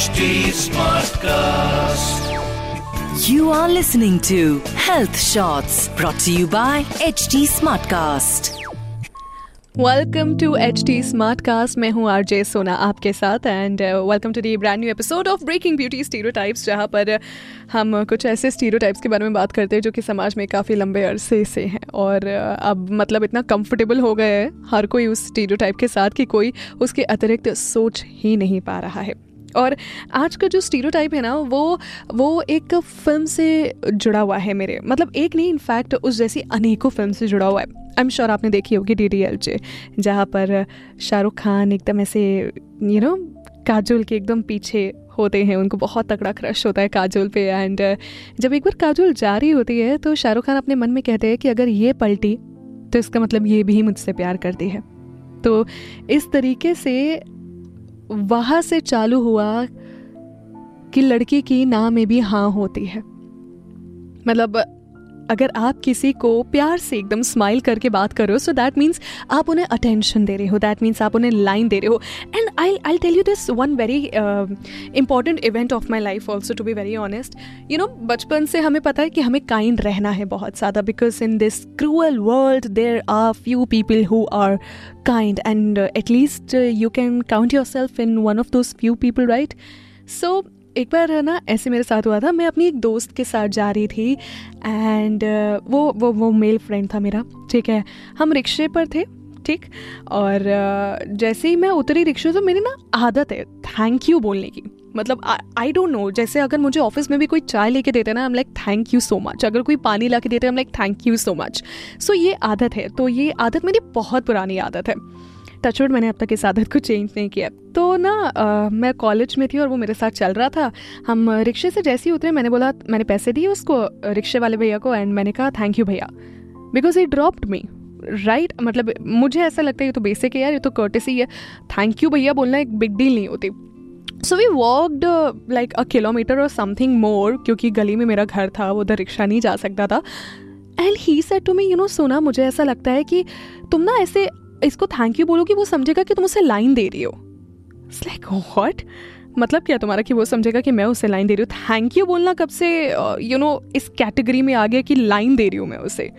HT Smartcast. You are listening to Health Shots brought to you by HT Smartcast. Welcome to HT Smartcast. मैं हूँ RJ Sona आपके साथ and welcome to the brand new episode of Breaking Beauty Stereotypes, जहाँ पर हम कुछ ऐसे stereotypes के बारे में बात करते हैं जो कि समाज में काफ़ी लंबे अरसे से हैं और अब मतलब इतना कंफर्टेबल हो गए हैं हर कोई उस स्टीरियोटाइप के साथ कि कोई उसके अतिरिक्त सोच ही नहीं पा रहा है. और आज का जो स्टीरियोटाइप है ना वो एक फिल्म से जुड़ा हुआ है मेरे मतलब एक नहीं इनफैक्ट उस जैसी अनेकों फिल्म से जुड़ा हुआ है. आई एम श्योर आपने देखी होगी DDLJ, जहाँ पर शाहरुख खान एकदम ऐसे काजोल के एकदम पीछे होते हैं, उनको बहुत तगड़ा क्रश होता है काजोल पे. एंड जब एक बार काजोल जा रही होती है तो शाहरुख खान अपने मन में कहते हैं कि अगर ये पलटी तो इसका मतलब ये भी मुझसे प्यार करती है. तो इस तरीके से वहाँ से चालू हुआ कि लड़की की ना में भी हाँ होती है. मतलब अगर आप किसी को प्यार से एकदम स्माइल करके बात करो सो दैट मीन्स आप उन्हें अटेंशन दे रहे हो, दैट मीन्स आप उन्हें लाइन दे रहे हो. And I tell you this one very important event of my life also to be very honest. बचपन से हमें पता है कि हमें काइंड रहना है बहुत ज़्यादा, because in this cruel world there are few people who are kind and at least you can count yourself in one of those few people, right. So एक बार है ना ऐसे मेरे साथ हुआ था. मैं अपनी एक दोस्त के साथ जा रही थी एंड वो मेल फ्रेंड था मेरा, ठीक है. हम रिक्शे पर थे, ठीक. और जैसे ही मैं उतरी रिक्शे से, मेरी ना आदत है थैंक यू बोलने की. मतलब आई डोंट नो, जैसे अगर मुझे ऑफिस में भी कोई चाय लेके देता है ना, I am like thank you so much. अगर कोई पानी ला के देता है, I am like thank you so much. So ये आदत है, तो ये आदत मेरी बहुत पुरानी आदत है. टचवुड मैंने अब तक इस आदत को चेंज नहीं किया. तो ना मैं कॉलेज में थी और वो मेरे साथ चल रहा था. हम रिक्शे से जैसे ही उतरे, मैंने पैसे दिए उसको, रिक्शे वाले भैया को, एंड मैंने कहा थैंक यू भैया, because he dropped me, right. मतलब मुझे ऐसा लगता है ये तो बेसिक है यार, ये तो कर्टेसी है, थैंक यू भैया बोलना एक बिग डील नहीं होती. So we walked like a kilometre और समथिंग मोर, क्योंकि गली में मेरा घर था, वो उधर रिक्शा नहीं जा सकता था. And he said to me, सोना मुझे ऐसा लगता है कि तुम ना ऐसे इसको थैंक यू बोलो कि वो समझेगा कि तुम उसे लाइन दे रही हो. इट्स लाइक व्हाट, मतलब क्या तुम्हारा कि वो समझेगा कि मैं उसे लाइन दे रही हूँ? थैंक यू बोलना कब से इस कैटेगरी में आ गया कि लाइन दे रही हूँ मैं उसे?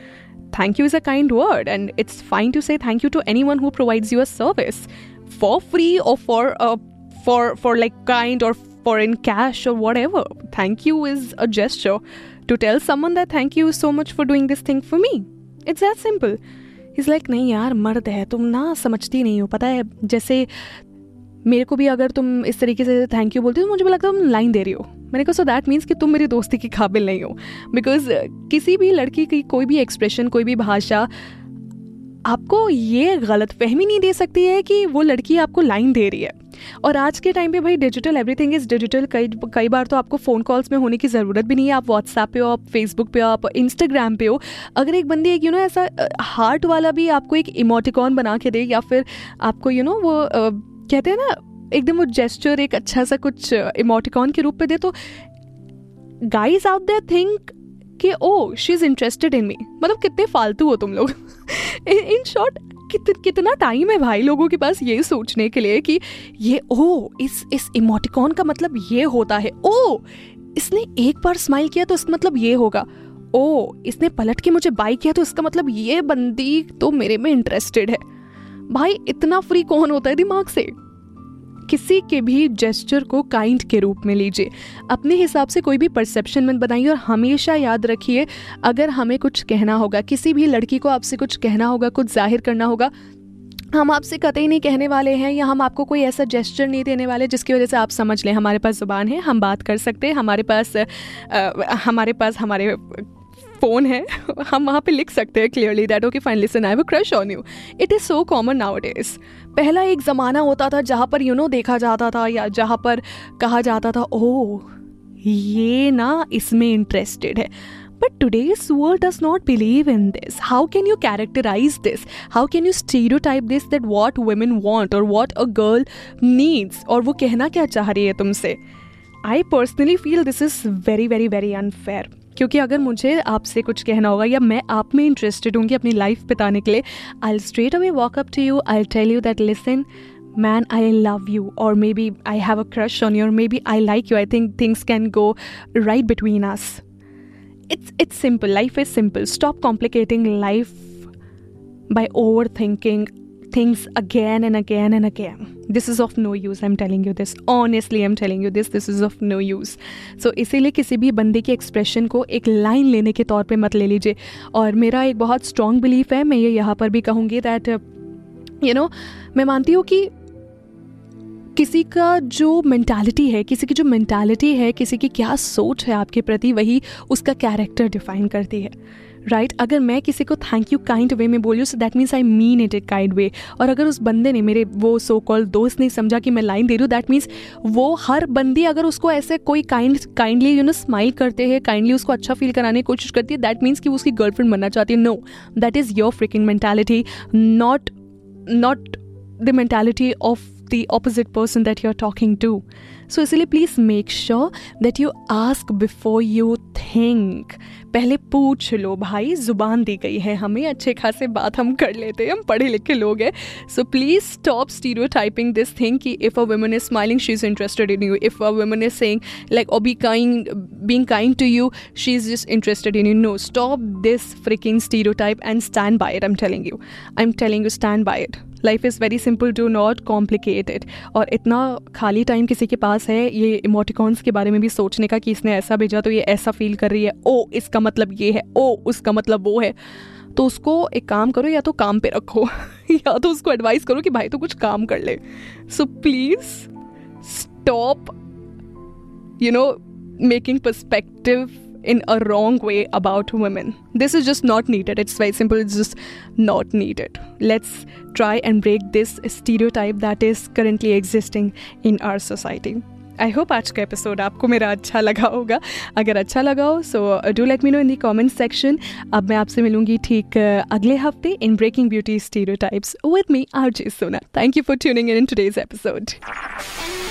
Thank you is a kind word and it's fine to say thank you to anyone who provides you a service for free और फॉर लाइक काइंड और फॉर इन कैश और whatever. Thank you is a gesture to tell someone that thank you so much for doing this thing for me. It's that simple. Is like नहीं यार, मर्द है तुम ना, समझती नहीं हो. पता है जैसे मेरे को भी अगर तुम इस तरीके से थैंक यू बोलती हो तो मुझे भी लगता है तुम लाइन दे रही हो. मैंने कहा सो दैट मीन्स कि तुम मेरी दोस्ती के काबिल नहीं हो, बिकॉज किसी भी लड़की की कोई भी एक्सप्रेशन, कोई भी भाषा आपको ये गलत फहमी नहीं दे सकती है कि वो लड़की आपको लाइन दे रही है. और आज के टाइम पे भाई डिजिटल, एवरीथिंग इज़ डिजिटल. कई बार तो आपको फ़ोन कॉल्स में होने की ज़रूरत भी नहीं है. आप व्हाट्सएप पे हो, आप फेसबुक पे हो, आप इंस्टाग्राम पे हो. अगर एक बंदी एक ऐसा हार्ट वाला भी आपको एक इमोटिकॉन बना के दे, या फिर आपको वो कहते हैं ना एकदम वो जेस्चर एक अच्छा सा कुछ इमोटिकॉन के रूप पे दे, तो गाइज आउट देयर थिंक कि oh she is interested in me. मतलब कितने फालतू हो तुम लोग. इन शॉर्ट कितना टाइम है भाई लोगों के पास ये सोचने के लिए कि ये ओ इस इमोटिकॉन का मतलब ये होता है, ओ इसने एक बार स्माइल किया तो इसका मतलब ये होगा, ओ इसने पलट के मुझे बाय किया तो इसका मतलब ये बंदी तो मेरे में इंटरेस्टेड है. भाई इतना फ्री कौन होता है दिमाग से? किसी के भी जेस्चर को काइंड के रूप में लीजिए, अपने हिसाब से कोई भी परसेप्शन मत बनाइए. और हमेशा याद रखिए, अगर हमें कुछ कहना होगा, किसी भी लड़की को आपसे कुछ कहना होगा, कुछ जाहिर करना होगा, हम आपसे कतई नहीं कहने वाले हैं या हम आपको कोई ऐसा जेस्चर नहीं देने वाले जिसकी वजह से आप समझ लें हमारे पास ज़ुबान है, हम बात कर सकते हैं, हमारे पास हमारे फ़ोन है, हम वहाँ पे लिख सकते हैं clearly that okay fine listen I have a crush on you. It is so common nowadays. पहला एक ज़माना होता था जहाँ पर देखा जाता था या जहाँ पर कहा जाता था ओह ये ना इसमें इंटरेस्टेड है. But today's world does not believe in this. How can you characterise this? How can you stereotype this that what women want और वॉट अ गर्ल नीड्स और वो कहना क्या चाह रही है तुमसे? I personally feel this is very very very unfair, क्योंकि अगर मुझे आपसे कुछ कहना होगा या मैं आप में इंटरेस्टेड होंगी अपनी लाइफ बिताने के लिए, I will straight away walk up to you, I will tell you that listen man, I love you, or maybe I have a crush on you, or maybe I like you. I think things can go right between us. It's simple. Life is simple. Stop complicating life by overthinking things again and again and again. This is of no use. I'm telling you this. Honestly, I'm telling you this. This is of no use. So इसीलिए किसी भी बंदे के expression को एक line लेने के तौर पे मत ले लीजिए. और मेरा एक बहुत स्ट्रॉन्ग बिलीफ है, मैं ये यहाँ पर भी कहूँगी दैट मैं मानती हूँ कि किसी का जो मेंटालिटी है, किसी की क्या सोच है आपके प्रति, वही उसका कैरेक्टर डिफाइन करती है. राइट? अगर मैं किसी को थैंक यू काइंड वे में बोलूँ, so that means I mean it kind way. और अगर उस बंदे ने, मेरे वो सो कॉल्ड दोस्त ने समझा कि मैं लाइन दे रही हूँ, दैट मीन्स वो हर बंदी अगर उसको ऐसे कोई काइंडली स्माइल करते हैं, काइंडली उसको अच्छा फील कराने की कोशिश करती है, दैट मीन्स कि वो उसकी गर्लफ्रेंड बनना चाहती है. No, that is your fricking mentality, not the mentality of the opposite person that you're talking to. So इसलिए please make sure that you ask before you think. पहले पूछ लो भाई, ज़ुबान दी गई है हमें, अच्छे खासे बात हम कर लेते हैं, हम पढ़े लिखे लोग हैं. So please stop stereotyping this thing कि if a woman is smiling, she's interested in you. If a woman is saying like or being kind to you, she's just interested in you. No, stop this freaking stereotype and stand by it. I'm telling you, stand by it. Life is very simple, do not complicate it. और इतना खाली time किसी के पास है ये emoticons के बारे में भी सोचने का कि इसने ऐसा भेजा तो ये ऐसा फील कर रही है, ओ इसका मतलब ये है, ओ उसका मतलब वो है. तो उसको एक काम करो, या तो काम पे रखो या तो उसको एडवाइस करो कि भाई तो कुछ काम कर ले. So please stop making perspective in a wrong way about women. This is just not needed. It's very simple. It's just not needed. Let's try and break this stereotype that is currently existing in our society. I hope आज का episode आपको मेरा अच्छा लगा होगा. अगर अच्छा लगा हो so do let me know in the comment section. अब मैं आपसे मिलूँगी ठीक अगले हफ्ते in Breaking Beauty Stereotypes with me, RJ Sona. Thank you for tuning in today's episode.